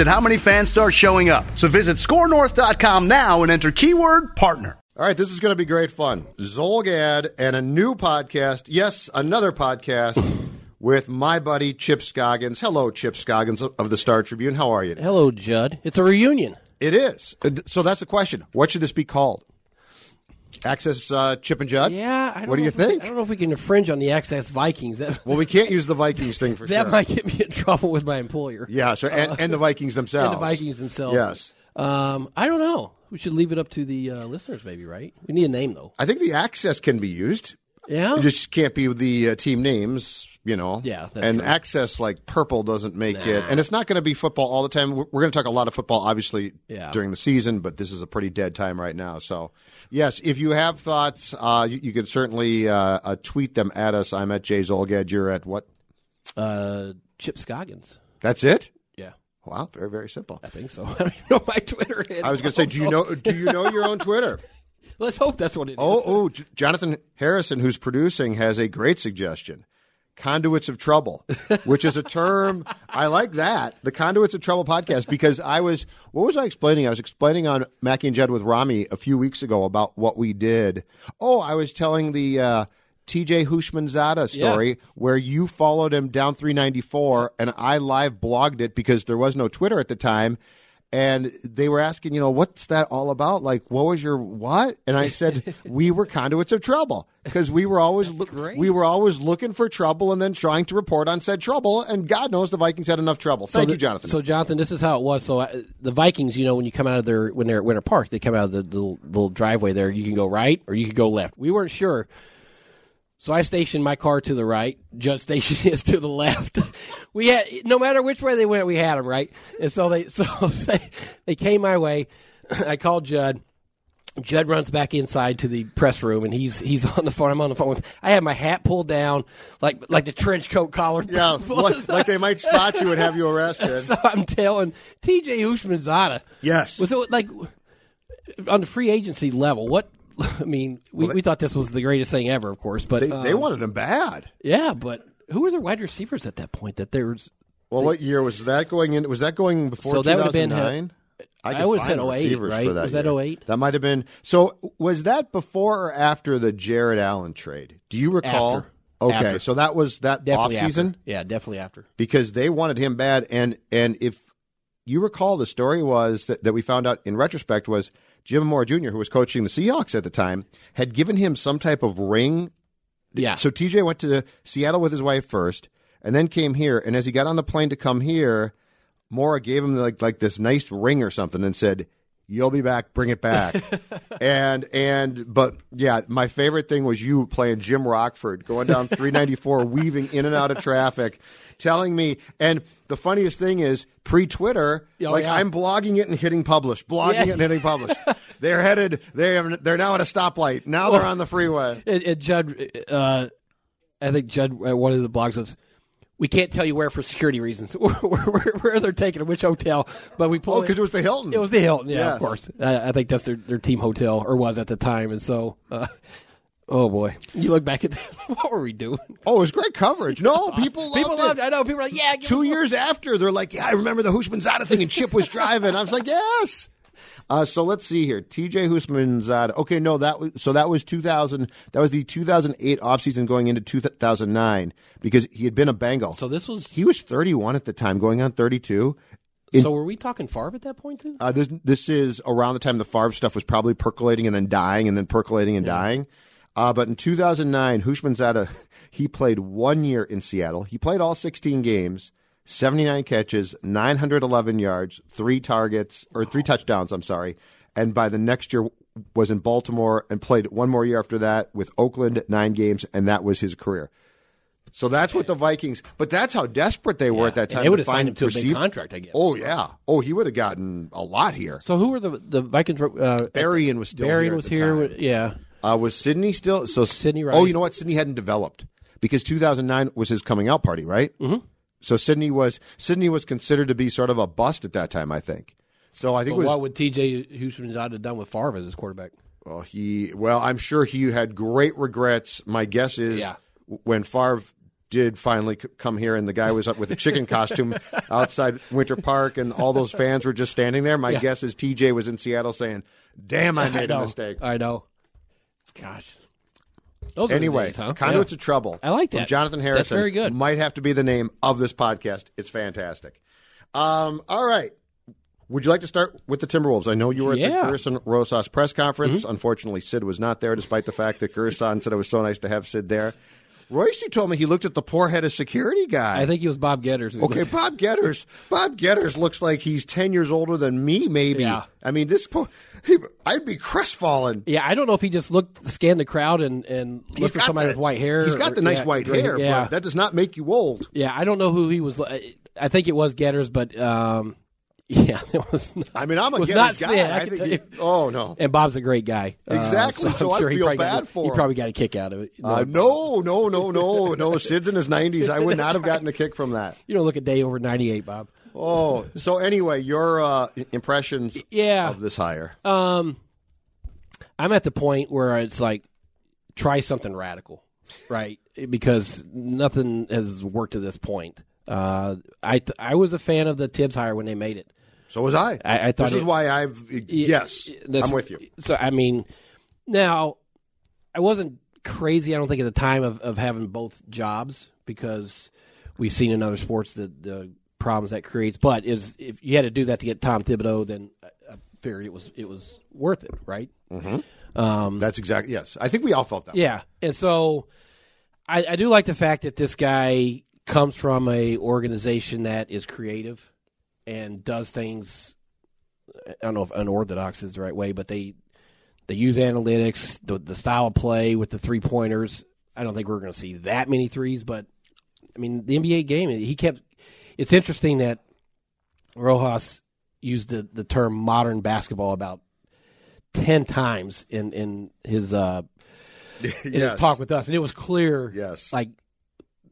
at how many fans start showing up. So visit scorenorth.com now and enter keyword partner. All right, this is going to be great fun. Zulgad and a new podcast. Yes, another podcast with my buddy Chip Scoggins. Hello, Chip Scoggins of the Star Tribune. How are you today? Hello, Judd. It's a reunion. It is. So that's the question. What should this be called? Access Chip and Judd? Yeah. What do you think? I don't know if we can infringe on the Access Vikings. Well, we can't use the Vikings thing for that. That might get me in trouble with my employer. Yeah, so, and the Vikings themselves. And the Vikings themselves. Yes. I don't know. We should leave it up to the listeners, maybe, right? We need a name, though. I think the Access can be used. Yeah? It just can't be the team names, you know. Yeah. And true. Access, like purple, doesn't make it. And it's not going to be football all the time. We're going to talk a lot of football, obviously, during the season, but this is a pretty dead time right now. So, yes, if you have thoughts, you can certainly tweet them at us. I'm at Jay Zulgad. You're at what? Chip Scoggins. That's it? Wow, very, very simple. I think so. I don't even know my Twitter handle. I was going to say, do you know your own Twitter? Let's hope that's what it is. Oh, Jonathan Harrison, who's producing, has a great suggestion. Conduits of Trouble, which is a term. I like that. The Conduits of Trouble podcast, because I was explaining on Mackie and Judd with Rami a few weeks ago about what we did. Oh, I was telling the TJ Houshmanzadeh story where you followed him down 394, and I live blogged it because there was no Twitter at the time, and they were asking, what's that all about? Like, what was your what? And I said, we were conduits of trouble because we were always looking for trouble and then trying to report on said trouble, and God knows the Vikings had enough trouble. Thank you, Jonathan. So, Jonathan, this is how it was. So, the Vikings, when you come out of their when they're at Winter Park, they come out of the little driveway there. You can go right or you can go left. We weren't sure. So I stationed my car to the right. Judd stationed his to the left. We had no matter which way they went, we had them right. And so they came my way. I called Judd. Judd runs back inside to the press room, and he's on the phone. I'm on the phone with. I had my hat pulled down, like the trench coat collar. Yeah, like they might spot you and have you arrested. So I'm telling TJ Houshmandzadeh. Yes. Was it like on the free agency level? What? I mean, we thought this was the greatest thing ever, of course, but they wanted him bad. Yeah, but who were their wide receivers at that point? What year was that going in? Was that going before 2009? I always said 08, right? Was that 08? That might have been. So was that before or after the Jared Allen trade? Do you recall? After. Okay, after. So that was that offseason? Yeah, definitely after. Because they wanted him bad, and if you recall, the story was that we found out in retrospect was Jim Mora Jr., who was coaching the Seahawks at the time, had given him some type of ring. Yeah. So TJ went to Seattle with his wife first and then came here. And as he got on the plane to come here, Mora gave him like this nice ring or something and said, "You'll be back, bring it back." But yeah, my favorite thing was you playing Jim Rockford, going down 394, weaving in and out of traffic, telling me, and the funniest thing is pre-Twitter, I'm blogging it and hitting publish, blogging it and hitting publish. They're now at a stoplight. Now they're on the freeway. And Judd, I think Judd, one of the blogs was, "We can't tell you where for security reasons, where they're taking it, which hotel." But we pulled. Oh, because it was the Hilton. It was the Hilton, of course. I think that's their team hotel, or was at the time. And so, oh boy, you look back at that. What were we doing? Oh, it was great coverage. No, awesome. People loved it. I know people were like, yeah. 2 years after, they're like, yeah, I remember the Houshmandzadeh thing, and Chip was driving. I was like, yes. So let's see here. TJ Houshmandzadeh. Okay, no, that was 2000. That was the 2008 offseason going into 2009 because he had been a Bengal. So he was 31 at the time, going on 32. So were we talking Favre at that point too? This is around the time the Favre stuff was probably percolating and then dying and dying. But in 2009, Houshmandzadeh, he played 1 year in Seattle. He played all 16 games, 79 catches, 911 yards, three touchdowns, and by the next year was in Baltimore and played one more year after that with Oakland, 9 games, and that was his career. So that's what the Vikings – but that's how desperate they were at that time. They would have signed him to a big contract, I guess. Oh, yeah. Oh, he would have gotten a lot here. So who were the Vikings – Berrien was still Berrien here was here, time. Yeah. Was Sidney still – so Sidney Rice. Oh, you know what? Sidney hadn't developed because 2009 was his coming out party, right? Mm-hmm. So Sidney was considered to be sort of a bust at that time, I think. So I think what would TJ Houshmandzadeh have done with Favre as his quarterback? Well, I'm sure he had great regrets. My guess is when Favre did finally come here and the guy was up with a chicken costume outside Winter Park and all those fans were just standing there, my guess is TJ was in Seattle saying, damn, I made a mistake. I know. Gosh. Those anyway, days, huh? Conduits of Trouble. I like that. From Jonathan Harrison. That's very good. Might have to be the name of this podcast. It's fantastic. All right. Would you like to start with the Timberwolves? I know you were at the Gerson Rosas press conference. Mm-hmm. Unfortunately, Sid was not there, despite the fact that Gerson said it was so nice to have Sid there. Royce, you told me he looked at the poor head of security guy. I think he was Bob Getters. Okay, Bob Getters. Bob Getters looks like he's 10 years older than me, maybe. Yeah. I mean, I'd be crestfallen. Yeah, I don't know if he just scanned the crowd and looked at somebody with white hair. He's got the nice white hair, but that does not make you old. Yeah, I don't know who he was. I think it was Getters, but... yeah, it was not. I mean, I'm a Getters guy. Sad, I think oh, no. And Bob's a great guy. Exactly. So I'm sure I feel bad for him. He probably got a kick out of it. No. Sid's in his 90s. I would not have gotten a kick from that. You don't look a day over 98, Bob. Oh, so anyway, your impressions of this hire. I'm at the point where it's like, try something radical, right? Because nothing has worked to this point. I was a fan of the Thibs hire when they made it. So was I. I thought this is why yes, I'm with you. So, I mean, now, I wasn't crazy, I don't think, at the time of having both jobs because we've seen in other sports the problems that creates. But if you had to do that to get Tom Thibodeau, then I figured it was worth it, right? Mm-hmm. That's exactly, yes. I think we all felt that way. And so I do like the fact that this guy comes from a organization that is creative and does things. I don't know if unorthodox is the right way, but they use analytics, the style of play with the 3-pointers. I don't think we're going to see that many threes, but I mean the NBA game. It's interesting that Rojas used the term modern basketball about 10 times in his his talk with us, and it was clear. Yes, like.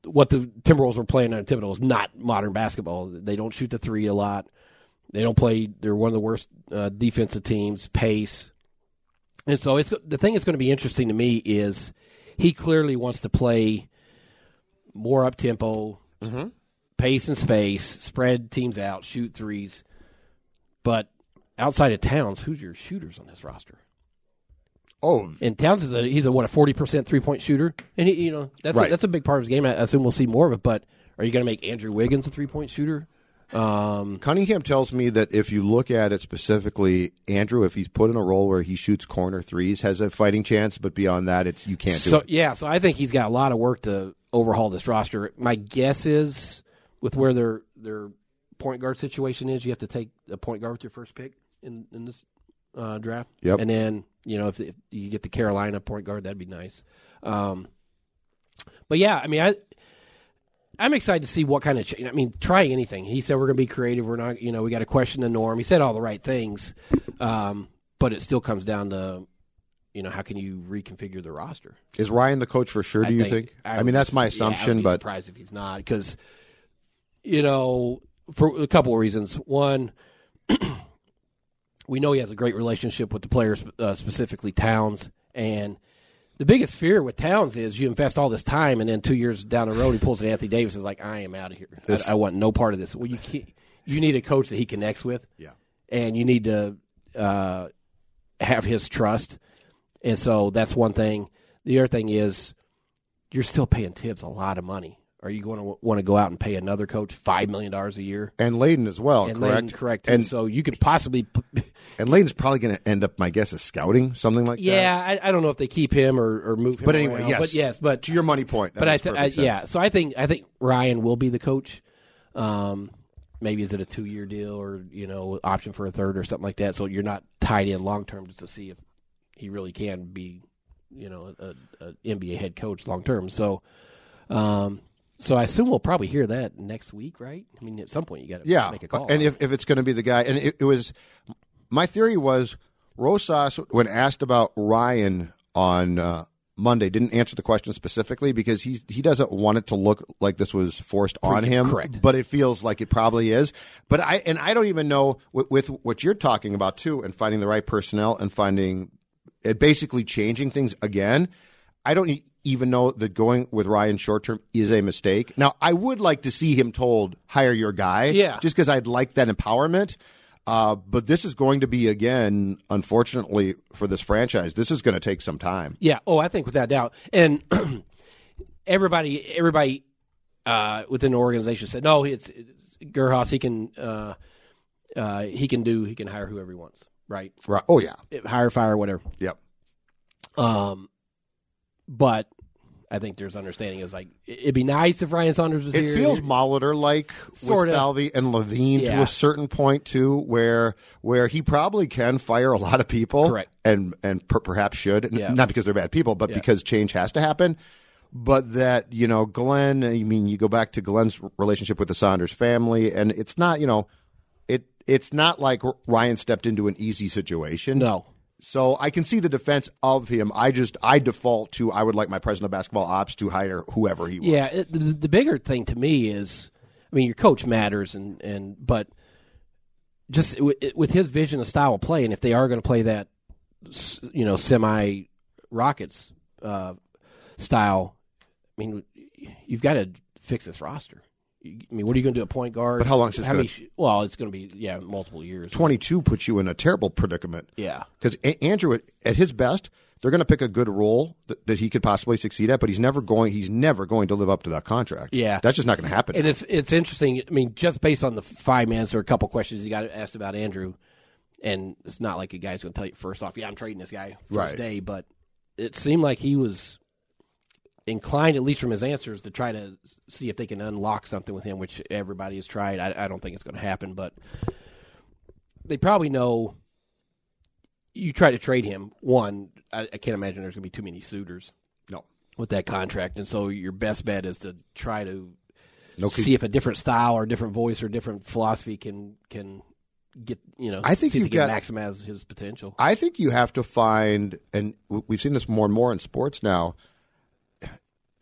What the Timberwolves were playing on Thibodeau is not modern basketball. They don't shoot the three a lot. They don't play. They're one of the worst defensive teams, pace. And so the thing that's going to be interesting to me is he clearly wants to play more up-tempo, pace and space, spread teams out, shoot threes. But outside of Towns, who's your shooters on this roster? Oh, and Towns is a 40% 3-point shooter, and he, that's that's a big part of his game. I assume we'll see more of it. But are you going to make Andrew Wiggins a 3-point shooter? Cunningham tells me that if you look at it specifically, Andrew, if he's put in a role where he shoots corner threes, has a fighting chance. But beyond that, you can't do it. Yeah, so I think he's got a lot of work to overhaul this roster. My guess is with where their point guard situation is, you have to take a point guard with your first pick in this draft. Yep, and then. If you get the Carolina point guard, that'd be nice. But yeah, I mean, I'm excited to see what kind of change. I mean, try anything. He said we're going to be creative. We're not, we got to question the norm. He said all the right things, but it still comes down to, how can you reconfigure the roster? Is Ryan the coach for sure? Do you think? I mean, that's my assumption. I'd be surprised if he's not, because for a couple of reasons. One. We know he has a great relationship with the players, specifically Towns. And the biggest fear with Towns is you invest all this time, and then 2 years down the road, he pulls an Anthony Davis and is like, I am out of here. I want no part of this. Well, you need a coach that he connects with, and you need to have his trust. And so that's one thing. The other thing is you're still paying Thibs a lot of money. Are you going to want to go out and pay another coach $5 million a year? And Layden as well, and correct? Layden, correct. And so you could possibly... And Layden's probably going to end up, my guess, is scouting, something like that. Yeah, I don't know if they keep him or move him. But anyway, around. Yes. But yes. But, to your money point. But I so I think Ryan will be the coach. Maybe is it a 2-year deal or, option for a third or something like that. So you're not tied in long-term just to see if he really can be, an NBA head coach long-term. So... So I assume we'll probably hear that next week, right? I mean, at some point you got to make a call. And if it's going to be the guy, and it was my theory was Rosas, when asked about Ryan on Monday, didn't answer the question specifically because he doesn't want it to look like this was forced on him. Correct. But it feels like it probably is. But I don't even know with what you're talking about too, and finding the right personnel and finding it basically changing things again. I don't even know that going with Ryan short-term is a mistake. Now, I would like to see him told, hire your guy, just because I'd like that empowerment. But this is going to be, again, unfortunately for this franchise, this is going to take some time. Yeah, I think without doubt. And everybody within the organization said, no, it's Gerhaus, he can hire whoever he wants, right? Right. Oh, yeah. Hire, fire, whatever. Yep. But I think there's understanding. It's like, it'd be nice if Ryan Saunders was here. It feels Molitor-like with Baldelli and Levine to a certain point, too, where he probably can fire a lot of people. Correct. And perhaps should. Yeah. Not because they're bad people, but because change has to happen. But that, Glenn, you go back to Glenn's relationship with the Saunders family, and it's not, it's not like Ryan stepped into an easy situation. No. So I can see the defense of him. I default to I would like my president of basketball ops to hire whoever he wants. Yeah, the bigger thing to me is, your coach matters, but just with his vision of style of play, and if they are going to play that, semi-Rockets style, you've got to fix this roster. What are you going to do at point guard? But how long is this going to be? Well, it's going to be, multiple years. 22 puts you in a terrible predicament. Yeah. Because Andrew, at his best, they're going to pick a good role that he could possibly succeed at, but he's never going to live up to that contract. Yeah. That's just not going to happen. And it's interesting. Just based on the 5 minutes, there are a couple questions you got asked about Andrew, and it's not like a guy's going to tell you first off, I'm trading this guy first day, but it seemed like he was inclined, at least from his answers, to try to see if they can unlock something with him, which everybody has tried. I don't think it's going to happen, but they probably know you try to trade him. One, I can't imagine there's going to be too many suitors with that contract, and so your best bet is to try to see if a different style or different voice or different philosophy can get, I think you can maximize his potential. I think you have to find, and we've seen this more and more in sports now,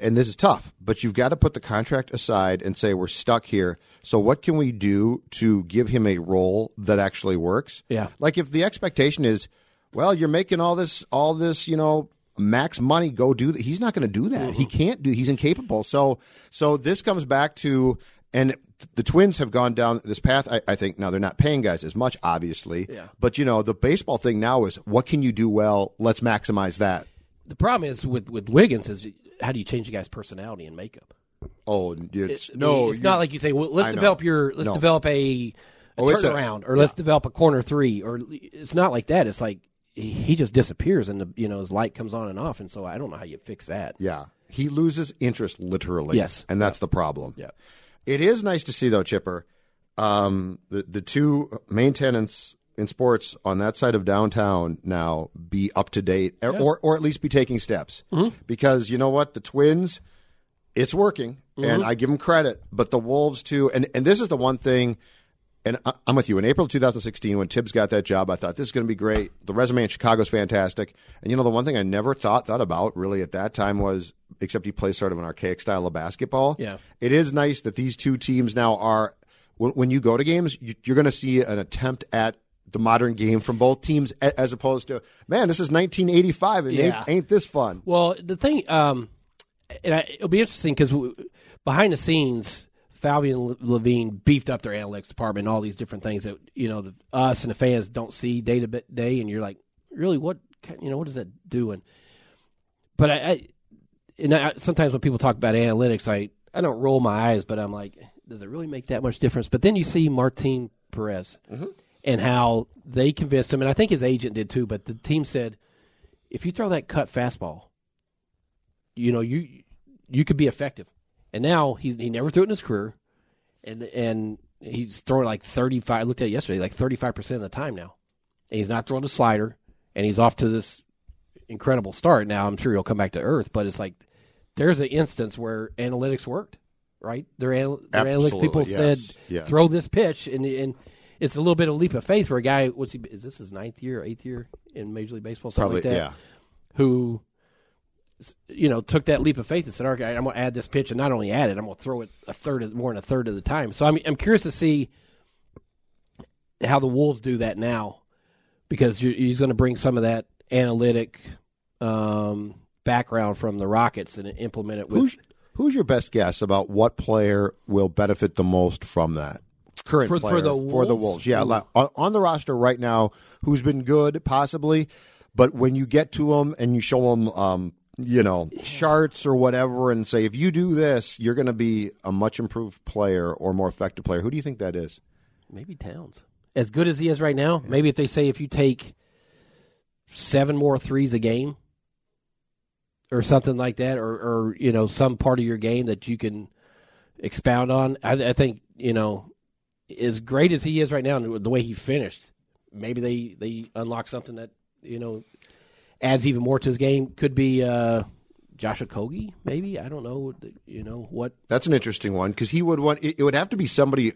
and this is tough, but you've got to put the contract aside and say, we're stuck here. So what can we do to give him a role that actually works? Yeah. Like if the expectation is, well, you're making all this, max money, go do that. He's not going to do that. Mm-hmm. He can't he's incapable. So this comes back to, and the Twins have gone down this path. I think now they're not paying guys as much, obviously, but the baseball thing now is what can you do? Well, let's maximize that. The problem is with Wiggins is, how do you change a guy's personality and makeup? Oh, it's not like you say, well, let's develop a turnaround or let's develop a corner three, or it's not like that. It's like he just disappears and his light comes on and off, and so I don't know how you fix that. Yeah, he loses interest literally. Yes, and that's the problem. Yeah, it is nice to see though, Chipper, the two main tenants in sports on that side of downtown now be up to date or at least be taking steps because you know what? The Twins, it's working and I give them credit, but the Wolves too. And this is the one thing, and I'm with you. In April 2016, when Thibs got that job, I thought this is going to be great. The resume in Chicago is fantastic. And the one thing I never thought about really at that time was, except he plays sort of an archaic style of basketball. Yeah. It is nice that these two teams now are, when you go to games, you're going to see an attempt at the modern game from both teams, as opposed to, man, this is 1985 and ain't this fun? Well, the thing, it'll be interesting because behind the scenes, Falvey and Levine beefed up their analytics department, and all these different things that us and the fans don't see day to day, and you're like, really, what what is that doing? But I sometimes when people talk about analytics, I I don't roll my eyes, but I'm like, does it really make that much difference? But then you see Martin Perez and how they convinced him, and I think his agent did too, but the team said, if you throw that cut fastball, you know, you could be effective. And now he never threw it in his career, and he's throwing like 35. I looked at it yesterday, like 35% of the time now. And he's not throwing the slider, and he's off to this incredible start. Now I'm sure he'll come back to earth, but it's like there's an instance where analytics worked, right? Their analytics people said, throw this pitch, and it's a little bit of a leap of faith for a guy. Is this his ninth year, eighth year in Major League Baseball, something like that? Yeah. Who, you know, took that leap of faith and said, "All right, I'm going to add this pitch, and not only add it, I'm going to throw it more than a third of the time." So I'm curious to see how the Wolves do that now, because he's going to bring some of that analytic background from the Rockets and implement it with. Who's your best guess about what player will benefit the most from that? Current player for the Wolves, yeah, on the roster right now, who's been good possibly, but when you get to them and you show them, you know, charts or whatever, and say if you do this, you're going to be a much improved player or more effective player. Who do you think that is? Maybe Towns, as good as he is right now. Yeah. Maybe if they say if you take 7 more threes a game, or something like that, or you know, some part of your game that you can expound on. I think, you know, as great as he is right now and the way he finished, maybe they unlock something that, you know, adds even more to his game. Could be Josh Okogie, maybe. I don't know, you know, what. That's an interesting one because he would want – it would have to be somebody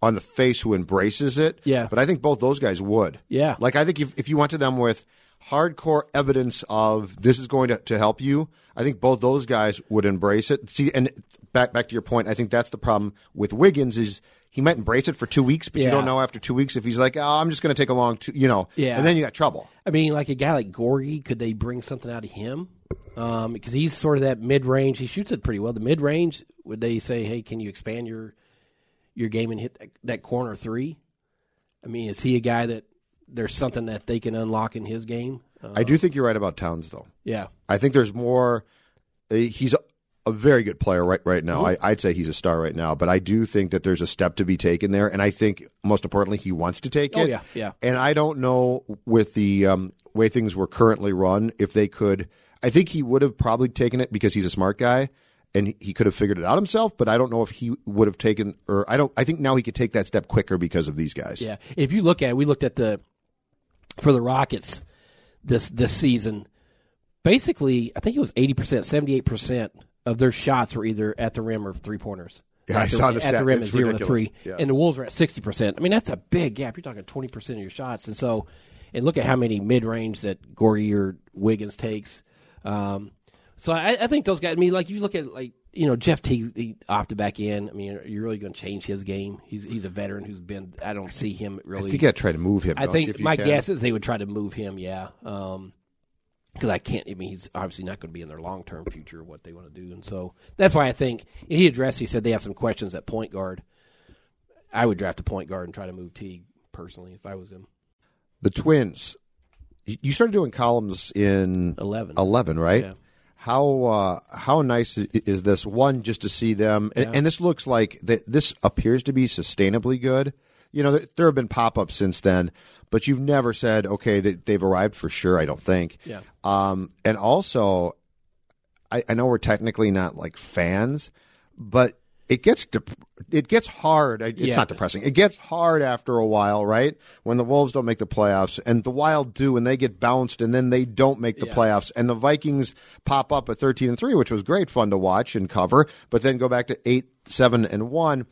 on the face who embraces it. Yeah. But I think both those guys would. Yeah. Like I think if you went to them with hardcore evidence of this is going to help you, I think both those guys would embrace it. See, and back to your point, I think that's the problem with Wiggins is he might embrace it for 2 weeks, but you don't know after 2 weeks if he's like, oh, I'm just going to take a long two, you know, and then you got trouble. I mean, like a guy like Gorgui, could they bring something out of him? Because he's sort of that mid-range. He shoots it pretty well. The mid-range, would they say, hey, can you expand your game and hit that corner three? I mean, is he a guy that there's something that they can unlock in his game? I do think you're right about Towns, though. Yeah. I think there's more – he's a very good player right now. Mm-hmm. I'd say he's a star right now, but I do think that there's a step to be taken there, and I think most importantly he wants to take it. Oh, yeah, yeah. And I don't know with the way things were currently run if they could – I think he would have probably taken it because he's a smart guy, and he could have figured it out himself, but I don't know if he would have taken – or I think now he could take that step quicker because of these guys. Yeah. If you look at it, we looked at the – for the Rockets – this season, basically, I think it was 80%, 78% of their shots were either at the rim or three-pointers. Yeah, I saw the stat. At the rim is 0 to 3. Yeah. And the Wolves are at 60%. I mean, that's a big gap. You're talking 20% of your shots. And so, and look at how many mid-range that Gorgui or Wiggins takes. So I think those guys, I mean, like you look at, like, you know, Jeff Teague, he opted back in. I mean, are you really going to change his game? He's a veteran who's been – I don't see him really – I think I'd try to move him. I think my guess is they would try to move him, yeah. Because I can't – I mean, he's obviously not going to be in their long-term future what they want to do. And so that's why I think – he addressed – he said they have some questions at point guard. I would draft a point guard and try to move Teague personally if I was him. The Twins. You started doing columns in – 11, right? Yeah. How nice is this, one, just to see them? And, and this looks like this appears to be sustainably good. You know, there have been pop-ups since then, but you've never said, okay, they've arrived for sure, I don't think. Yeah. And also, I know we're technically not like fans, but it gets hard. It's not depressing. It gets hard after a while, right? When the Wolves don't make the playoffs and the Wild do and they get bounced and then they don't make the playoffs and the Vikings pop up at 13-3, which was great fun to watch and cover, but then go back to 8-7-1.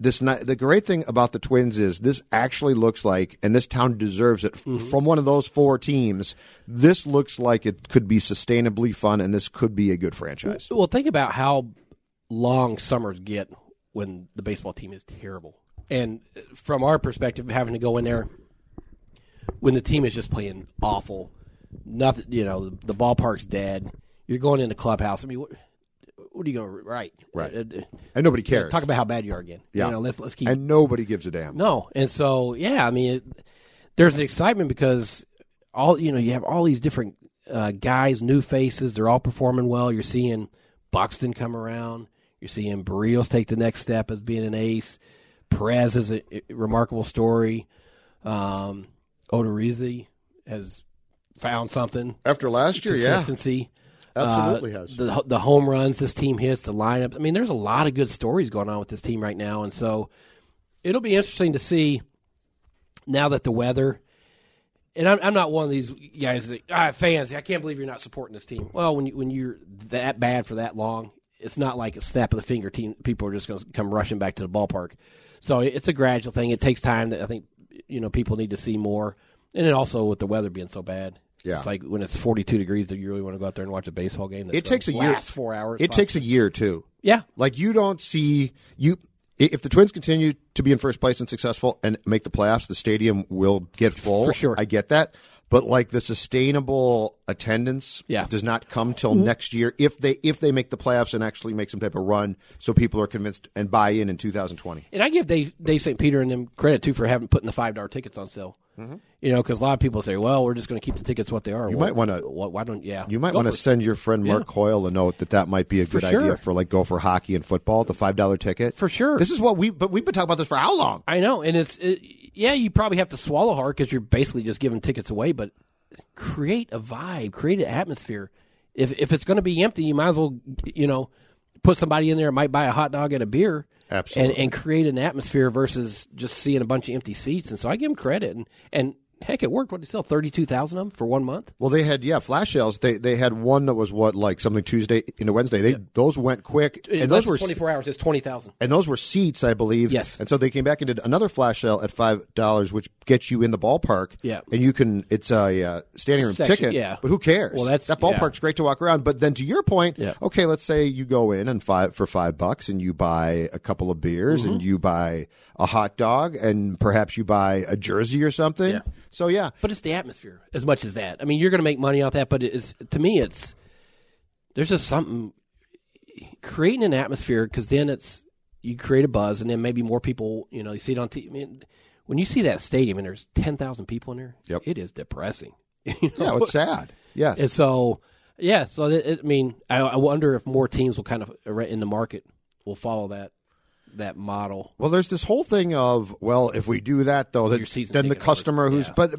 The great thing about the Twins is this actually looks like, and this town deserves it, from one of those four teams, this looks like it could be sustainably fun and this could be a good franchise. Well, think about how long summers get when the baseball team is terrible. And from our perspective, having to go in there when the team is just playing awful, nothing, you know, the ballpark's dead, you're going into clubhouse. I mean, what are you going to write? Right. And nobody cares. You know, talk about how bad you are again. Yeah. You know, let's keep. And nobody gives a damn. No. And so, yeah, I mean, there's an excitement because all, you know, you have all these different guys, new faces, they're all performing well. You're seeing Buxton come around. You're seeing Berríos take the next step as being an ace. Perez is a remarkable story. Odorizzi has found something. After last year, consistency. Absolutely has. The home runs this team hits, the lineup. I mean, there's a lot of good stories going on with this team right now. And so it'll be interesting to see now that the weather – and I'm not one of these guys that fans, I can't believe you're not supporting this team. Well, when you're that bad for that long, it's not like a snap of the finger team. People are just going to come rushing back to the ballpark. So it's a gradual thing. It takes time. That I think people need to see more. And then also with the weather being so bad, it's like when it's 42 degrees, do you really want to go out there and watch a baseball game? That's it takes a year. 4 hours. It takes a year too. Yeah, like you don't see you. If the Twins continue to be in first place and successful and make the playoffs, the stadium will get full. For sure. I get that. But, like, the sustainable attendance does not come till next year if they make the playoffs and actually make some type of run so people are convinced and buy in 2020. And I give Dave St. Peter and them credit, too, for having putting the $5 tickets on sale. Mm-hmm. Because a lot of people say, well, we're just going to keep the tickets what they are. You might want to send your friend Mark Coyle a note that might be a good idea for, like, go for hockey and football, the $5 ticket. For sure. This is what we've been talking about this for how long? I know, and you probably have to swallow hard because you're basically just giving tickets away, but create a vibe, create an atmosphere. If it's going to be empty, you might as well, put somebody in there that might buy a hot dog and a beer. Absolutely. And create an atmosphere versus just seeing a bunch of empty seats. And so I give them credit. And heck, it worked. What did they sell? 32,000 of them for 1 month? Well, they had, flash sales. They had one that was something Tuesday into Wednesday. Those went quick. And those were 24 hours. It's 20,000. And those were seats, I believe. Yes. And so they came back and did another flash sale at $5, which gets you in the ballpark. Yeah. And you can, it's a standing room ticket. Yeah. But who cares? Well, that ballpark's great to walk around. But then to your point, okay, let's say you go in and for $5 and you buy a couple of beers and you buy a hot dog and perhaps you buy a jersey or something. Yeah. So, But it's the atmosphere as much as that. I mean, you're going to make money off that, but there's just something, creating an atmosphere, because then you create a buzz, and then maybe more people, you see it on TV. I mean, when you see that stadium and there's 10,000 people in there, it is depressing. Yeah, it's sad. Yes. And so, I wonder if more teams will kind of, in the market, will follow that model. Well, there's this whole thing of, if we do that though, then the customer who's but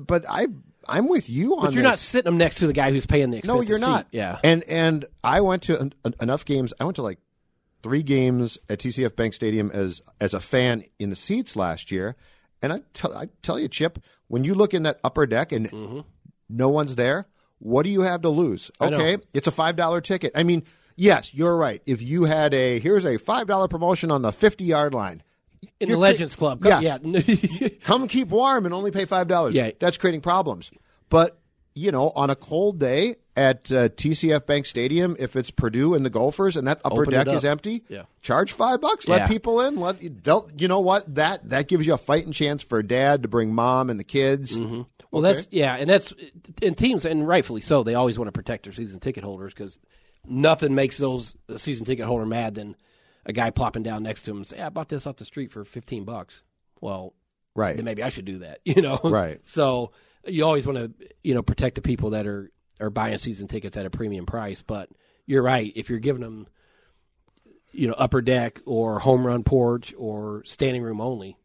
I'm with you on this. But you're not sitting them next to the guy who's paying the expensive seat. No, you're not. Yeah. And I went to enough games. I went to like 3 games at TCF Bank Stadium as a fan in the seats last year. And I tell you, Chip, when you look in that upper deck and no one's there, what do you have to lose? Okay, it's a $5 ticket. I mean, yes, you're right. If you had here's a $5 promotion on the 50-yard line. In the Legends Club. Come keep warm and only pay $5. Yeah. That's creating problems. But, on a cold day at TCF Bank Stadium, if it's Purdue and the Gophers and that upper deck is empty, charge $5. Let people in. You know what? That gives you a fighting chance for dad to bring mom and the kids. Mm-hmm. Well, and teams, and rightfully so, they always want to protect their season ticket holders because – nothing makes those season ticket holder mad than a guy plopping down next to him and say, I bought this off the street for $15. Well, right. Then maybe I should do that, Right. So you always want to, protect the people that are buying season tickets at a premium price. But you're right. If you're giving them, upper deck or home run porch or standing room only,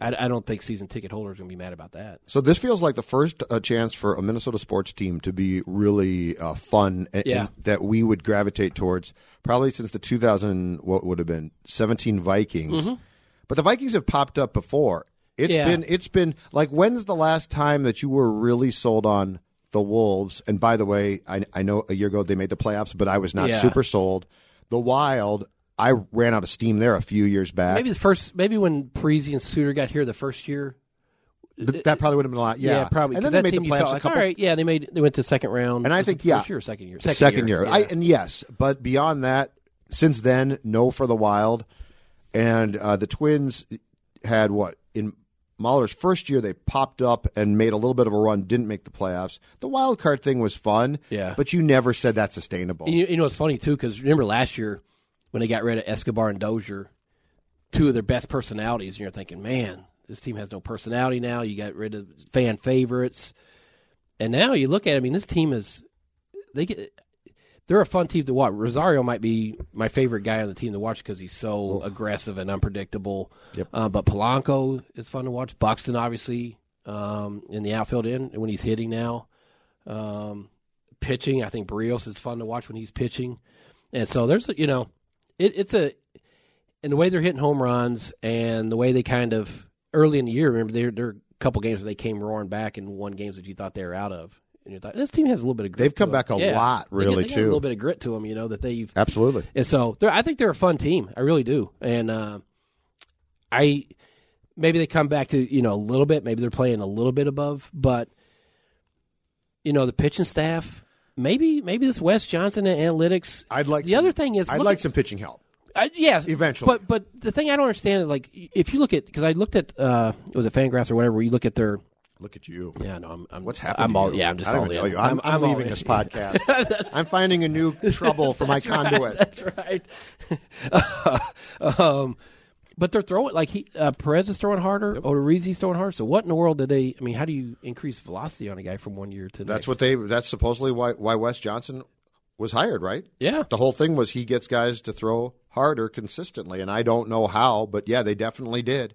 I don't think season ticket holders are going to be mad about that. So this feels like the first chance for a Minnesota sports team to be really fun and that we would gravitate towards probably since the 17 Vikings. Mm-hmm. But the Vikings have popped up before. It's been like, when's the last time that you were really sold on the Wolves? And by the way, I know a year ago they made the playoffs, but I was not super sold. The Wild, I ran out of steam there a few years back. Maybe when Parisi and Suter got here the first year, that probably would have been a lot. Yeah, probably. And then they made the playoffs a couple. All right, they went to second round. And I think first year or second year, second year. Yeah. But beyond that, since then, no for the Wild, and the Twins had what in Mahler's first year they popped up and made a little bit of a run, didn't make the playoffs. The wild card thing was fun, but you never said that's sustainable. And it's funny too because remember last year, when they got rid of Escobar and Dozier, two of their best personalities, and you're thinking, man, this team has no personality now. You got rid of fan favorites. And now you look at it, I mean, this team is – they're a fun team to watch. Rosario might be my favorite guy on the team to watch because he's so aggressive and unpredictable. Yep. But Polanco is fun to watch. Buxton, obviously, in the outfield end when he's hitting now. Pitching, I think Barrios is fun to watch when he's pitching. And so there's, you know, it's and the way they're hitting home runs and the way they kind of, early in the year, remember, there are a couple games where they came roaring back and won games that you thought they were out of. And you thought, this team has a little bit of grit. They've come back a lot, really, too. A little bit of grit to them, you know, that they've. Absolutely. And so I think they're a fun team. I really do. And maybe they come back to, you know, a little bit. Maybe they're playing a little bit above. But, you know, the pitching staff, maybe this Wes Johnson and analytics. Other thing is. I'd like some pitching help. Yeah, eventually. But the thing I don't understand is, like, if you look at, because I looked at it was a Fangraphs or whatever, where you look at their. Look at you. Yeah, no, I'm what's happening? I'm all. Yeah, I'm just all in. I'm leaving this podcast. I'm finding a new trouble for my conduit. That's right. But they're throwing like Perez is throwing harder. Yep. Odorizzi's throwing harder. So what in the world did they? I mean, how do you increase velocity on a guy from one year to the next? That's supposedly why Wes Johnson was hired, right? Yeah. The whole thing was he gets guys to throw harder consistently, and I don't know how, but yeah, they definitely did.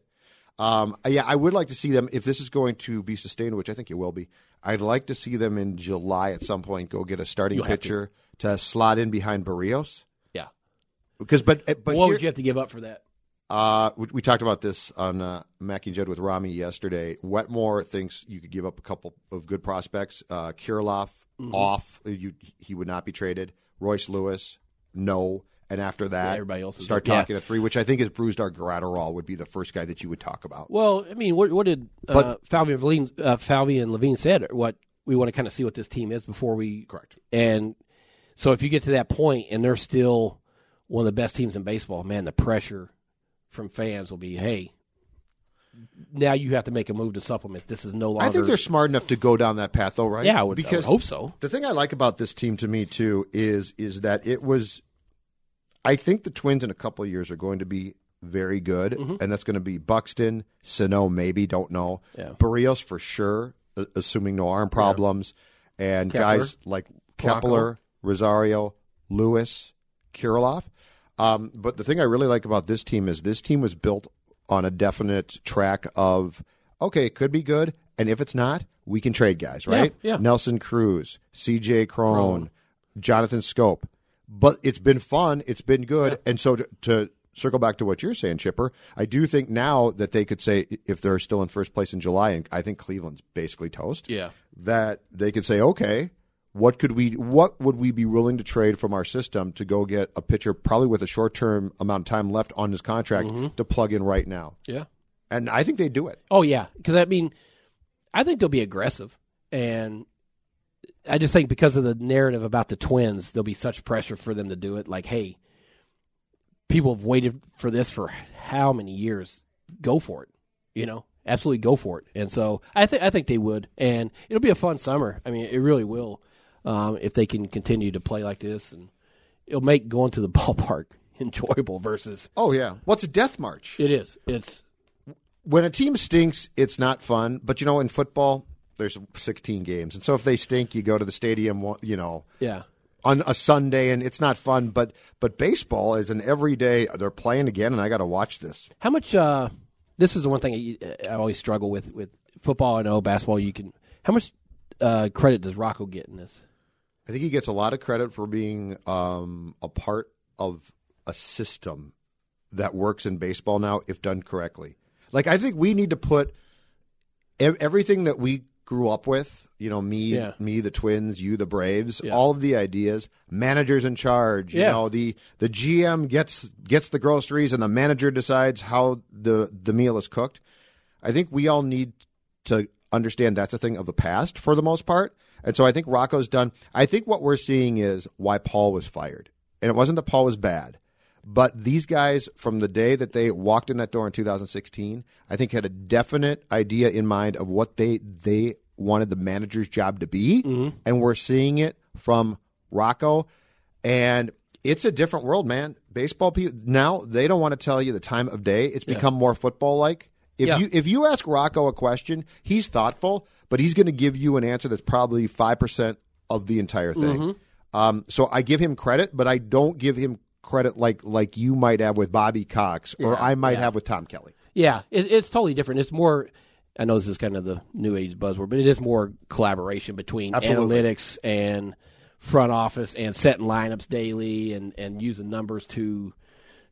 I would like to see them, if this is going to be sustained, which I think it will be, I'd like to see them in July at some point go get a starting pitcher to slot in behind Barrios. Yeah. Because, but what would you have to give up for that? We talked about this on Mackey and Judd with Rami yesterday. Wetmore thinks you could give up a couple of good prospects. Kirilloff, off. He would not be traded. Royce Lewis, no. And after that, everybody else start talking to three, which I think is Bruzdar Gratterall would be the first guy that you would talk about. Well, I mean, what did Falvey and Levine said? What we want to kind of see what this team is before we correct. And so if you get to that point and they're still one of the best teams in baseball, man, the pressure from fans will be, hey, now you have to make a move to supplement. This is no longer. I think they're smart enough to go down that path, though, right? Yeah, I would hope so. The thing I like about this team, to me too, is that it was. I think the Twins in a couple of years are going to be very good, and that's going to be Buxton, Sano, maybe, don't know. Yeah. Barrios for sure, assuming no arm problems. Yeah. And Kepler, guys like Kepler, Rosario, Lewis, Kirilloff. But the thing I really like about this team is this team was built on a definite track of, okay, it could be good, and if it's not, we can trade guys, right? Yeah. Nelson Cruz, C.J. Cron, Jonathan Scope. But it's been fun. It's been good. Yeah. And so to circle back to what you're saying, Chipper, I do think now that they could say, if they're still in first place in July, and I think Cleveland's basically toast, that they could say, okay, what would we be willing to trade from our system to go get a pitcher probably with a short-term amount of time left on his contract to plug in right now? Yeah. And I think they do it. Oh, yeah. Because, I mean, I think they'll be aggressive and – I just think because of the narrative about the Twins, there'll be such pressure for them to do it. Like, hey, people have waited for this for how many years? Go for it, you know? Absolutely go for it. And so I think they would. And it'll be a fun summer. I mean, it really will if they can continue to play like this. And it'll make going to the ballpark enjoyable versus... Oh, yeah. Well, it's a death march. It is. It's when a team stinks, it's not fun. But, you know, in football... There's 16 games. And so if they stink, you go to the stadium, you know, on a Sunday, and it's not fun. But baseball is an everyday, they're playing again, and I got to watch this. How much, this is the one thing I always struggle with football. I know basketball, you can, how much credit does Rocco get in this? I think he gets a lot of credit for being a part of a system that works in baseball now, if done correctly. Like, I think we need to put everything that we grew up with, you know, me, the Twins, you, the Braves, all of the ideas, managers in charge, you know, the GM gets the groceries and the manager decides how the meal is cooked. I think we all need to understand that's a thing of the past for the most part. And so I think Rocco's done. I think what we're seeing is why Paul was fired. And it wasn't that Paul was bad. But these guys, from the day that they walked in that door in 2016, I think had a definite idea in mind of what they wanted the manager's job to be, and we're seeing it from Rocco. And it's a different world, man. Baseball people, now they don't want to tell you the time of day. It's become more football-like. If you ask Rocco a question, he's thoughtful, but he's going to give you an answer that's probably 5% of the entire thing. So I give him credit, but I don't give him credit like you might have with Bobby Cox or I might have with Tom Kelly. Yeah, it's totally different. It's more, I know this is kind of the new age buzzword, but it is more collaboration between analytics and front office and setting lineups daily and using numbers to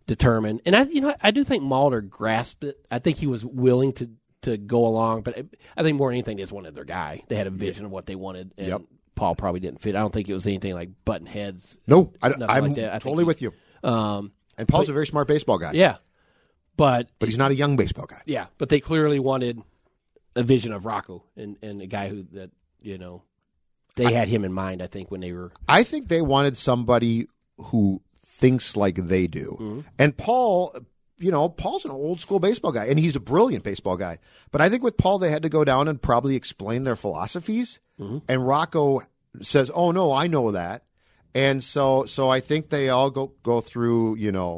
determine. And I do think Molitor grasped it. I think he was willing to go along, but I think more than anything, they just wanted their guy. They had a vision of what they wanted, and Paul probably didn't fit. I don't think it was anything like button heads. No, I'm like that. I totally with you. And Paul's a very smart baseball guy. Yeah. But he's not a young baseball guy. Yeah, but they clearly wanted a vision of Rocco and a guy who that, they had him in mind, I think, when they were. I think they wanted somebody who thinks like they do. Mm-hmm. And Paul, Paul's an old school baseball guy, and he's a brilliant baseball guy. But I think with Paul, they had to go down and probably explain their philosophies. Mm-hmm. And Rocco says, oh, no, I know that. And so I think they all go through,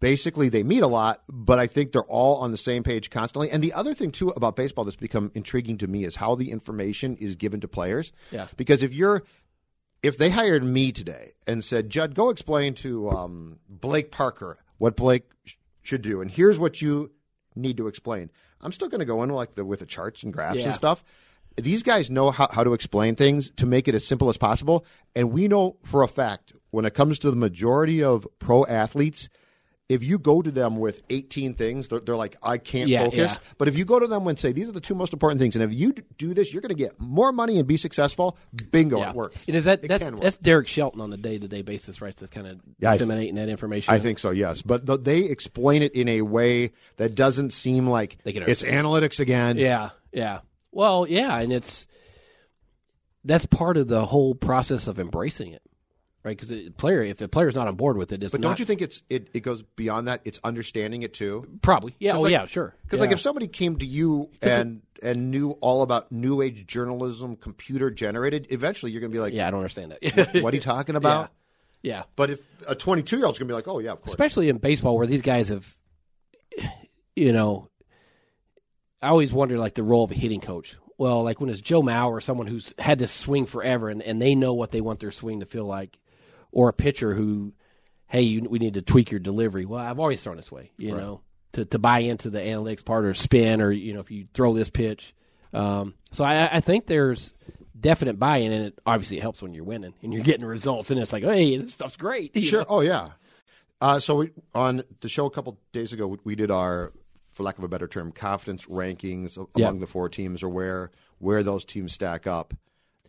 basically, they meet a lot, but I think they're all on the same page constantly. And the other thing, too, about baseball that's become intriguing to me is how the information is given to players. Yeah. Because if they hired me today and said, Judd, go explain to Blake Parker what Blake should do, and here's what you need to explain, I'm still going to go in with the charts and graphs and stuff. These guys know how to explain things to make it as simple as possible. And we know for a fact, when it comes to the majority of pro athletes, if you go to them with 18 things, they're like, I can't focus. Yeah. But if you go to them and say, these are the two most important things, and if you do this, you're going to get more money and be successful, bingo, it works. And that's Derek Shelton on the day-to-day basis, right, that's kind of disseminating that information? I think so, yes. But they explain it in a way that doesn't seem like it's analytics again. Yeah, yeah. Well, yeah, and that's part of the whole process of embracing it. Right, because if the player's not on board with it, it's not. But don't you think it goes beyond that? It's understanding it too? Probably. Yeah. Oh, yeah, sure. Because if somebody came to you and knew all about new age journalism, computer generated, eventually you're going to be like, yeah, I don't understand that. What are you talking about? Yeah. But if a 22-year-old's going to be like, oh, yeah, of course. Especially in baseball where these guys have, I always wonder the role of a hitting coach. Well, when it's Joe Mauer or someone who's had this swing forever and they know what they want their swing to feel like. Or a pitcher who, hey, we need to tweak your delivery. Well, I've always thrown this way, to buy into the analytics part or spin or, if you throw this pitch. So I think there's definite buy-in, and it obviously helps when you're winning and you're getting results, and it's like, hey, this stuff's great. Sure. Oh, yeah. So on the show a couple days ago, we did our, for lack of a better term, confidence rankings among the four teams or where those teams stack up.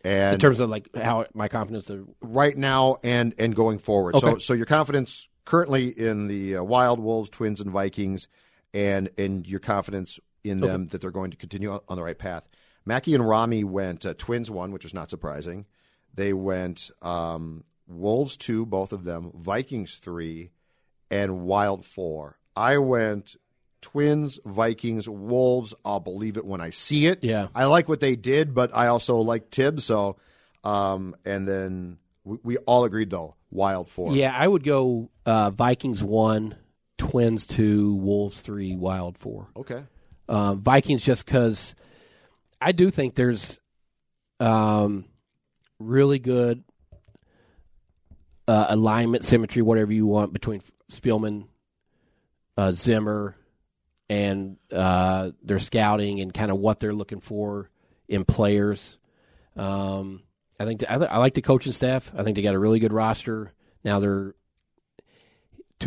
And in terms of how my confidence are... right now and going forward. Okay. So your confidence currently in the Wild, Wolves, Twins, and Vikings, and your confidence in them that they're going to continue on the right path. Mackey and Rami went Twins 1, which was not surprising. They went Wolves 2, both of them, Vikings 3, and Wild 4. I went Twins, Vikings, Wolves. I'll believe it when I see it. Yeah, I like what they did, but I also like Thibs. So, and then we all agreed though, Wild 4. Yeah, I would go Vikings 1, Twins 2, Wolves 3, Wild 4. Okay, Vikings just because I do think there's really good alignment, symmetry, whatever you want between Spielman, Zimmer. And their scouting and kind of what they're looking for in players. I think I like the coaching staff. I think they got a really good roster. Now 2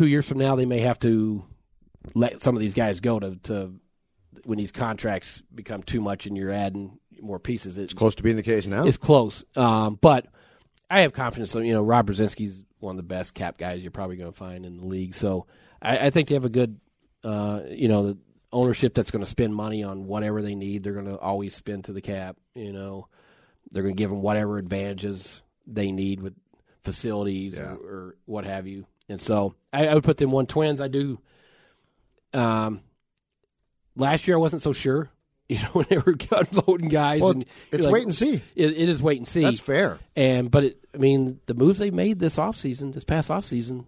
years from now they may have to let some of these guys go to when these contracts become too much and you're adding more pieces. It's close to being the case now. It's close, but I have confidence. Rob Brzezinski's one of the best cap guys you're probably going to find in the league. So I think they have a good. The ownership that's going to spend money on whatever they need, they're going to always spend to the cap. They're going to give them whatever advantages they need with facilities or what have you. And so I would put them 1 Twins. I do. Last year I wasn't so sure. When they were voting guys, it's wait and see. It is wait and see. That's fair. But the moves they made this past off season,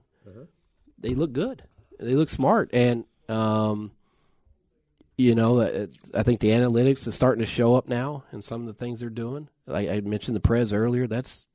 they look good. They look smart. And I think the analytics is starting to show up now in some of the things they're doing. Like I mentioned the Perez earlier. That's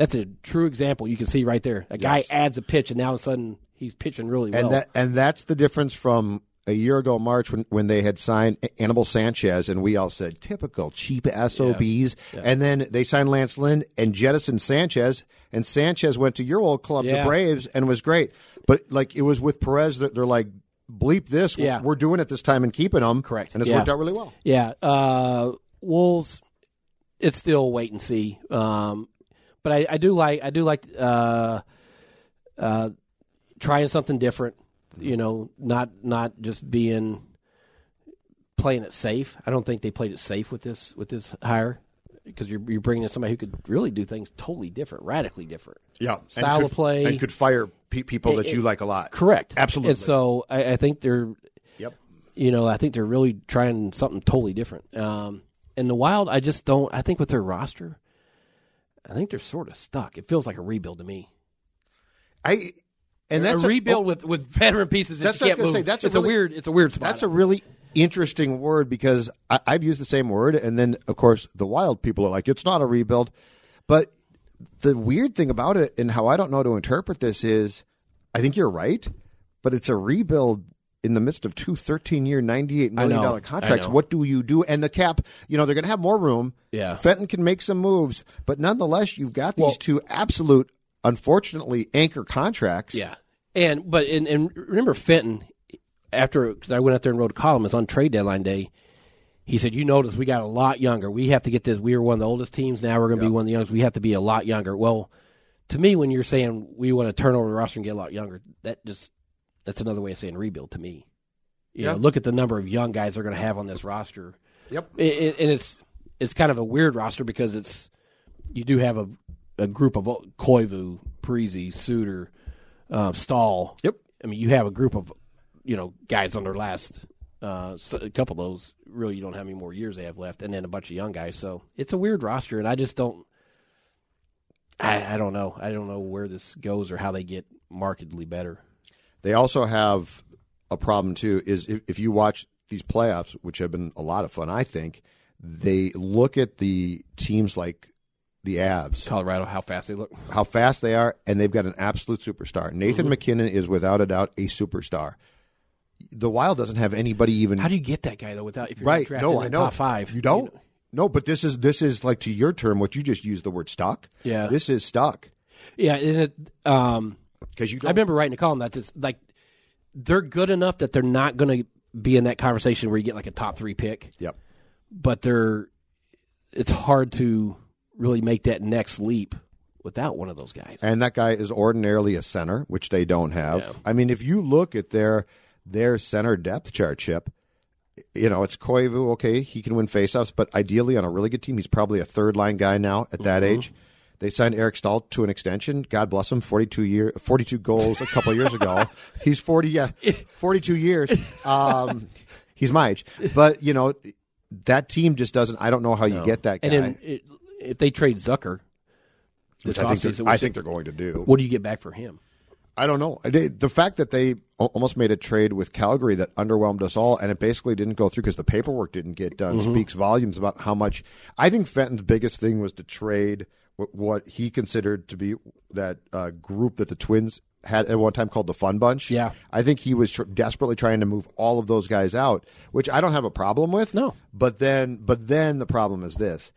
that's a true example you can see right there. A guy adds a pitch, and now all of a sudden he's pitching really well. And that's the difference from a year ago March when they had signed Anibal Sanchez, and we all said, typical, cheap SOBs. Yeah. And then they signed Lance Lynn and jettisoned Sanchez, and Sanchez went to your old club, the Braves, and was great. But like it was with Perez that they're like, bleep this, we're doing it this time and keeping them. Correct. And it's worked out really well. Yeah. Wolves, it's still wait and see. But I do like trying something different, you know, not just playing it safe. I don't think they played it safe with this hire, because you're bringing in somebody who could really do things totally different, radically different. Yeah. Style of play. And could fire people that you like a lot. Correct. Absolutely. And so I think they're I think they're really trying something totally different. In the Wild, I think with their roster, I think they're sort of stuck. It feels like a rebuild to me. That's a rebuild with veteran pieces that you can't move. It's a weird spot. That's a really interesting word, because I've used the same word, and then, of course, the Wild people are like, it's not a rebuild. But the weird thing about it, and how I don't know how to interpret this, is I think you're right, but it's a rebuild in the midst of two 13-year, $98 million contracts. What do you do? And the cap, they're going to have more room. Yeah. Fenton can make some moves, but nonetheless, you've got these two absolute, unfortunately, anchor contracts. Yeah. And remember Fenton, after, because I went out there and wrote a column, it's on trade deadline day. He said, you notice we got a lot younger. We have to get this. We were one of the oldest teams. Now we're going to be one of the youngest. We have to be a lot younger. Well, to me, when you're saying we want to turn over the roster and get a lot younger, that's another way of saying rebuild to me. You know, look at the number of young guys they're going to have on this roster. Yep. And it's kind of a weird roster, because you do have a group of Koivu, Parisi, Suter, Staal. Yep. I mean, you have a group of guys on their last a couple of those. Really, you don't have any more years they have left, and then a bunch of young guys. So it's a weird roster, and I just don't. I don't know. I don't know where this goes or how they get markedly better. They also have a problem, too, is if you watch these playoffs, which have been a lot of fun, I think, they look at the teams like the Avs. Colorado, how fast they look. How fast they are, and they've got an absolute superstar. Nathan McKinnon is, without a doubt, a superstar. The Wild doesn't have anybody even. How do you get that guy, though, without, if you're not drafted in the top five? You don't? No, but this is like, to your term, what you just used, the word stuck. Yeah. This is stuck. Yeah, and it... I remember writing a column that it's like they're good enough that they're not going to be in that conversation where you get like a top three pick. Yep. But it's hard to really make that next leap without one of those guys. And that guy is ordinarily a center, which they don't have. Yeah. I mean, if you look at their center depth chart, Chip, it's Koivu. Okay, he can win faceoffs, but ideally on a really good team, he's probably a third line guy now at that age. They signed Eric Staal to an extension. God bless him. 42 goals a couple of years ago. He's 42 years. He's my age. But, that team just doesn't – I don't know how you get that guy. And then if they trade Zucker, which I think they're going to do. What do you get back for him? I don't know. The fact that they almost made a trade with Calgary that underwhelmed us all, and it basically didn't go through because the paperwork didn't get done, speaks volumes about how much – I think Fenton's biggest thing was to trade – what he considered to be that group that the Twins had at one time called the Fun Bunch. Yeah. I think he was desperately trying to move all of those guys out, which I don't have a problem with. No. But then the problem is this.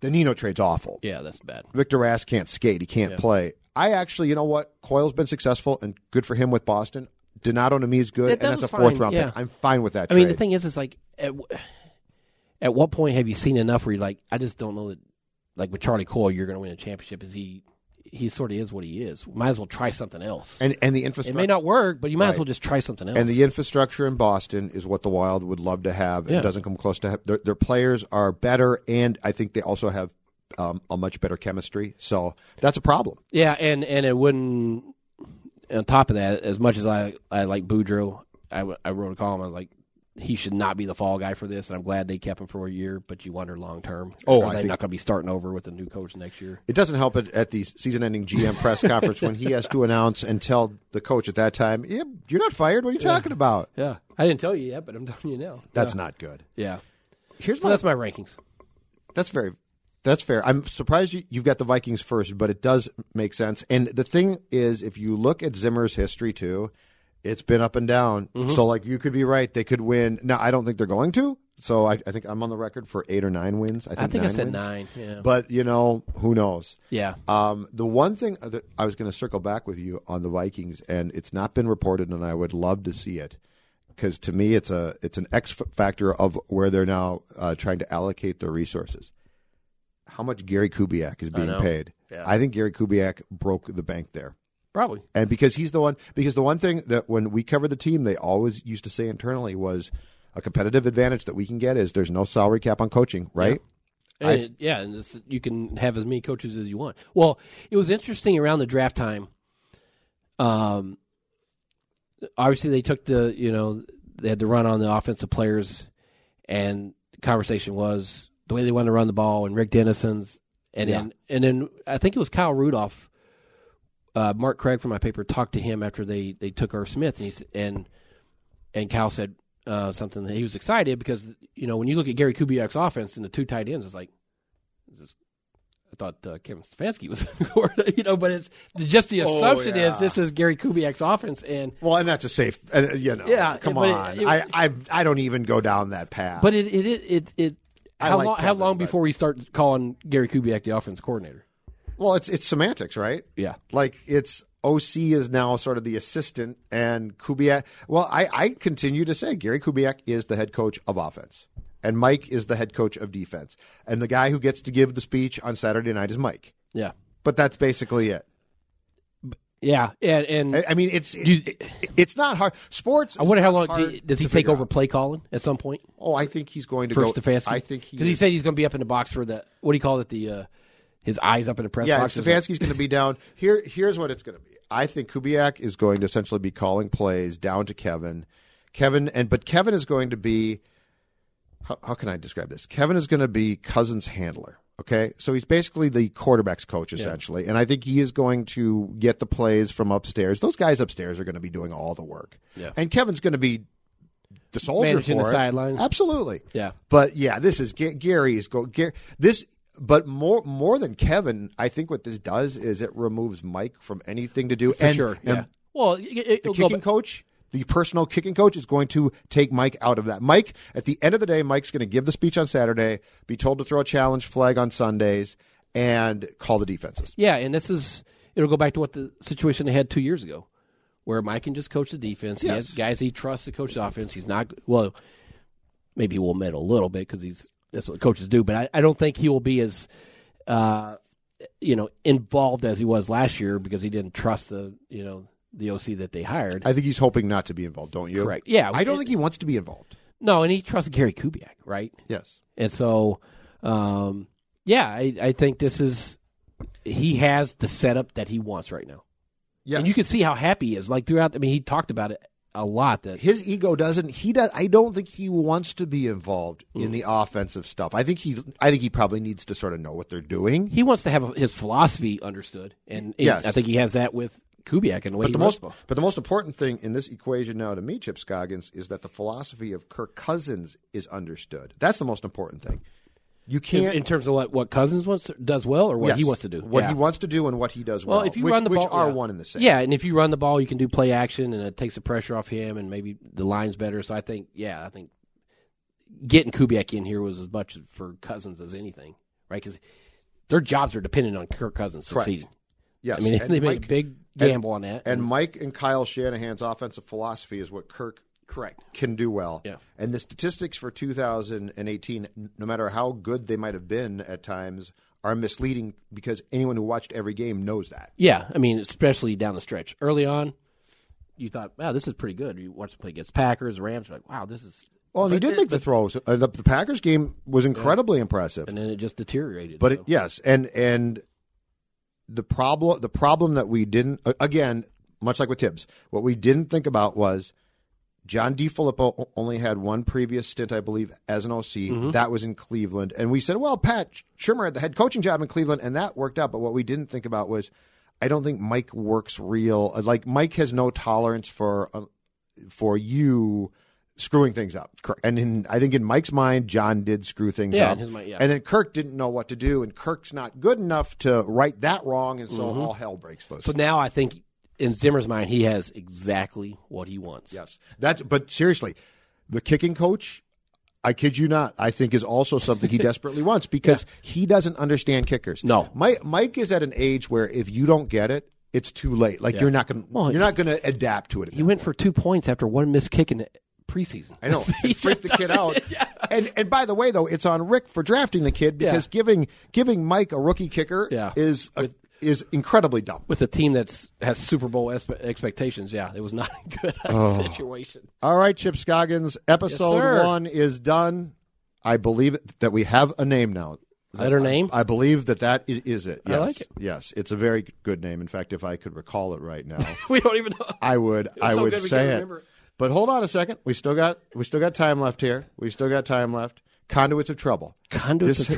The Nino trade's awful. Yeah, that's bad. Victor Rask can't skate. He can't play. I actually, you know what? Coyle's been successul, and good for him with Boston. Donato to me is good, and that's a fourth-round pick. I'm fine with that trade. I mean, the thing is like, at what point have you seen enough where you're like, I just don't know that. Like with Charlie Coyle, you're going to win a championship. Is he sort of is what he is. Might as well try something else. And the infrastructure. It may not work, but you might as well just try something else. And the infrastructure in Boston is what the Wild would love to have. It doesn't come close to have. Their players are better, and I think they also have a much better chemistry. So that's a problem. Yeah, and it wouldn't, on top of that, as much as I like Boudreau, I wrote a column, I was like, he should not be the fall guy for this, and I'm glad they kept him for a year, but you wonder long-term. Oh, they're not going to be starting over with a new coach next year. It doesn't help it at the season-ending GM press conference when he has to announce and tell the coach at that time, you're not fired. What are you talking about? Yeah. I didn't tell you yet, but I'm telling you now. That's not good. Yeah. That's my rankings. That's very That's fair. I'm surprised you've got the Vikings first, but it does make sense. And the thing is, if you look at Zimmer's history, too, it's been up and down. Mm-hmm. So, like, you could be right. They could win. Now, I don't think they're going to. So I think I'm on the record for 8 or 9 wins. I said nine. Yeah. But, you know, who knows? Yeah. The one thing that I was going to circle back with you on the Vikings, and it's not been reported, and I would love to see it, because to me it's an X factor of where they're now trying to allocate their resources. How much Gary Kubiak is being paid. Yeah. I think Gary Kubiak broke the bank there. Probably. And because he's the one, because the one thing that when we covered the team, they always used to say internally was a competitive advantage that we can get is there's no salary cap on coaching, right? Yeah. And you can have as many coaches as you want. Well, it was interesting around the draft time. Obviously they took they had to run on the offensive players, and the conversation was the way they wanted to run the ball, and Rick Dennison's, and then I think it was Kyle Rudolph. Mark Craig from my paper talked to him after they took Irv Smith, and Kyle said something that he was excited because when you look at Gary Kubiak's offense and the 2 tight ends, it's like I thought Kevin Stefanski was, but it's just the assumption is this is Gary Kubiak's offense, and that's a safe, come on, I don't even go down that path, but it How long before we start calling Gary Kubiak the offense coordinator? Well, it's semantics, right? Yeah. Like, it's OC is now sort of the assistant, and Kubiak... Well, I continue to say Gary Kubiak is the head coach of offense, and Mike is the head coach of defense. And the guy who gets to give the speech on Saturday night is Mike. Yeah. But that's basically it. Yeah, and I mean, it's not hard. Sports. I wonder how long does he take over play calling at some point? Oh, I think he's going to go. Stefanski? I think because he said he's going to be up in the box for the, what do you call it? The his eyes up in the press box. Yeah, Stefanski's going to be down. Here's what it's going to be. I think Kubiak is going to essentially be calling plays down to Kevin. But Kevin is going to be. How can I describe this? Kevin is going to be Cousins' handler. Okay, so he's basically the quarterback's coach, essentially, and I think he is going to get the plays from upstairs. Those guys upstairs are going to be doing all the work, and Kevin's going to be the soldier managing for the sidelines. Absolutely, yeah. But this is Gary's go. This, but more than Kevin, I think what this does is it removes Mike from anything to do. The kicking coach. The personal kicking coach is going to take Mike out of that. Mike, at the end of the day, Mike's going to give the speech on Saturday, be told to throw a challenge flag on Sundays, and call the defenses. Yeah, and it'll go back to what the situation they had 2 years ago, where Mike can just coach the defense. Yes. He has guys he trusts to coach the offense. He's not, well, maybe he will meddle a little bit because that's what coaches do, but I don't think he will be as involved as he was last year because he didn't trust the OC that they hired. I think he's hoping not to be involved, don't you? Correct. Yeah. I don't think he wants to be involved. No, and he trusts Gary Kubiak, right? Yes. And so, I think he has the setup that he wants right now. Yes. And you can see how happy he is. Like throughout, he talked about it a lot. That his ego I don't think he wants to be involved in the offensive stuff. I think he probably needs to sort of know what they're doing. He wants to have his philosophy understood. And I think he has that with Kubiak and the way but the most important thing in this equation now to me, Chip Scoggins, is that the philosophy of Kirk Cousins is understood. That's the most important thing. You can't in terms of what Cousins does well or what he wants to do. What he wants to do and what he does well. If you run the ball, which are one and the same. Yeah, and if you run the ball, you can do play action, and it takes the pressure off him, and maybe the line's better. So I think getting Kubiak in here was as much for Cousins as anything, right? Because their jobs are dependent on Kirk Cousins succeeding. Correct. Yes, I mean, and they made a big gamble on that. And Mike and Kyle Shanahan's offensive philosophy is what Kirk can do well. Yeah. And the statistics for 2018, no matter how good they might have been at times, are misleading because anyone who watched every game knows that. Yeah, I mean, especially down the stretch. Early on, you thought, wow, this is pretty good. You watched the play against Packers, Rams, you're like, wow, this is... Well, and he did make the throws. The Packers game was incredibly impressive. And then it just deteriorated. But and... The problem that we didn't, again, much like with Thibs, what we didn't think about was John DeFilippo only had one previous stint, I believe, as an OC. Mm-hmm. That was in Cleveland. And we said, well, Pat Shurmur had the head coaching job in Cleveland, and that worked out. But what we didn't think about was I don't think Mike works real. Like, Mike has no tolerance for you screwing things up. Correct. And I think in Mike's mind, John did screw things up. In his mind, yeah. And then Kirk didn't know what to do, and Kirk's not good enough to right that wrong, and so all hell breaks loose. So now I think in Zimmer's mind, he has exactly what he wants. Yes. But seriously, the kicking coach, I kid you not, I think is also something he desperately wants because he doesn't understand kickers. No. Mike is at an age where if you don't get it, it's too late. Like you're not going to adapt to it. He went for 2 points after one missed kick in the preseason. I know. He freaked the kid out. Yeah. And by the way, though, it's on Rick for drafting the kid because giving Mike a rookie kicker is incredibly dumb. With a team that has Super Bowl expectations, it was not a good situation. All right, Chip Scoggins, episode 1 is done. I believe that we have a name now. Is that her name? I believe that is it. Yes. I like it. Yes, it's a very good name. In fact, if I could recall it right now. We don't even know. I would say it. Remember. But hold on a second. We still got time left here. We still got time left. Conduits of Trouble. This has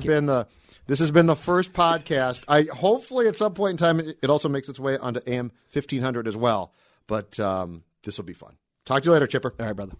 been the first podcast. Hopefully at some point in time it also makes its way onto AM 1500 as well. But this will be fun. Talk to you later, Chipper. All right, brother.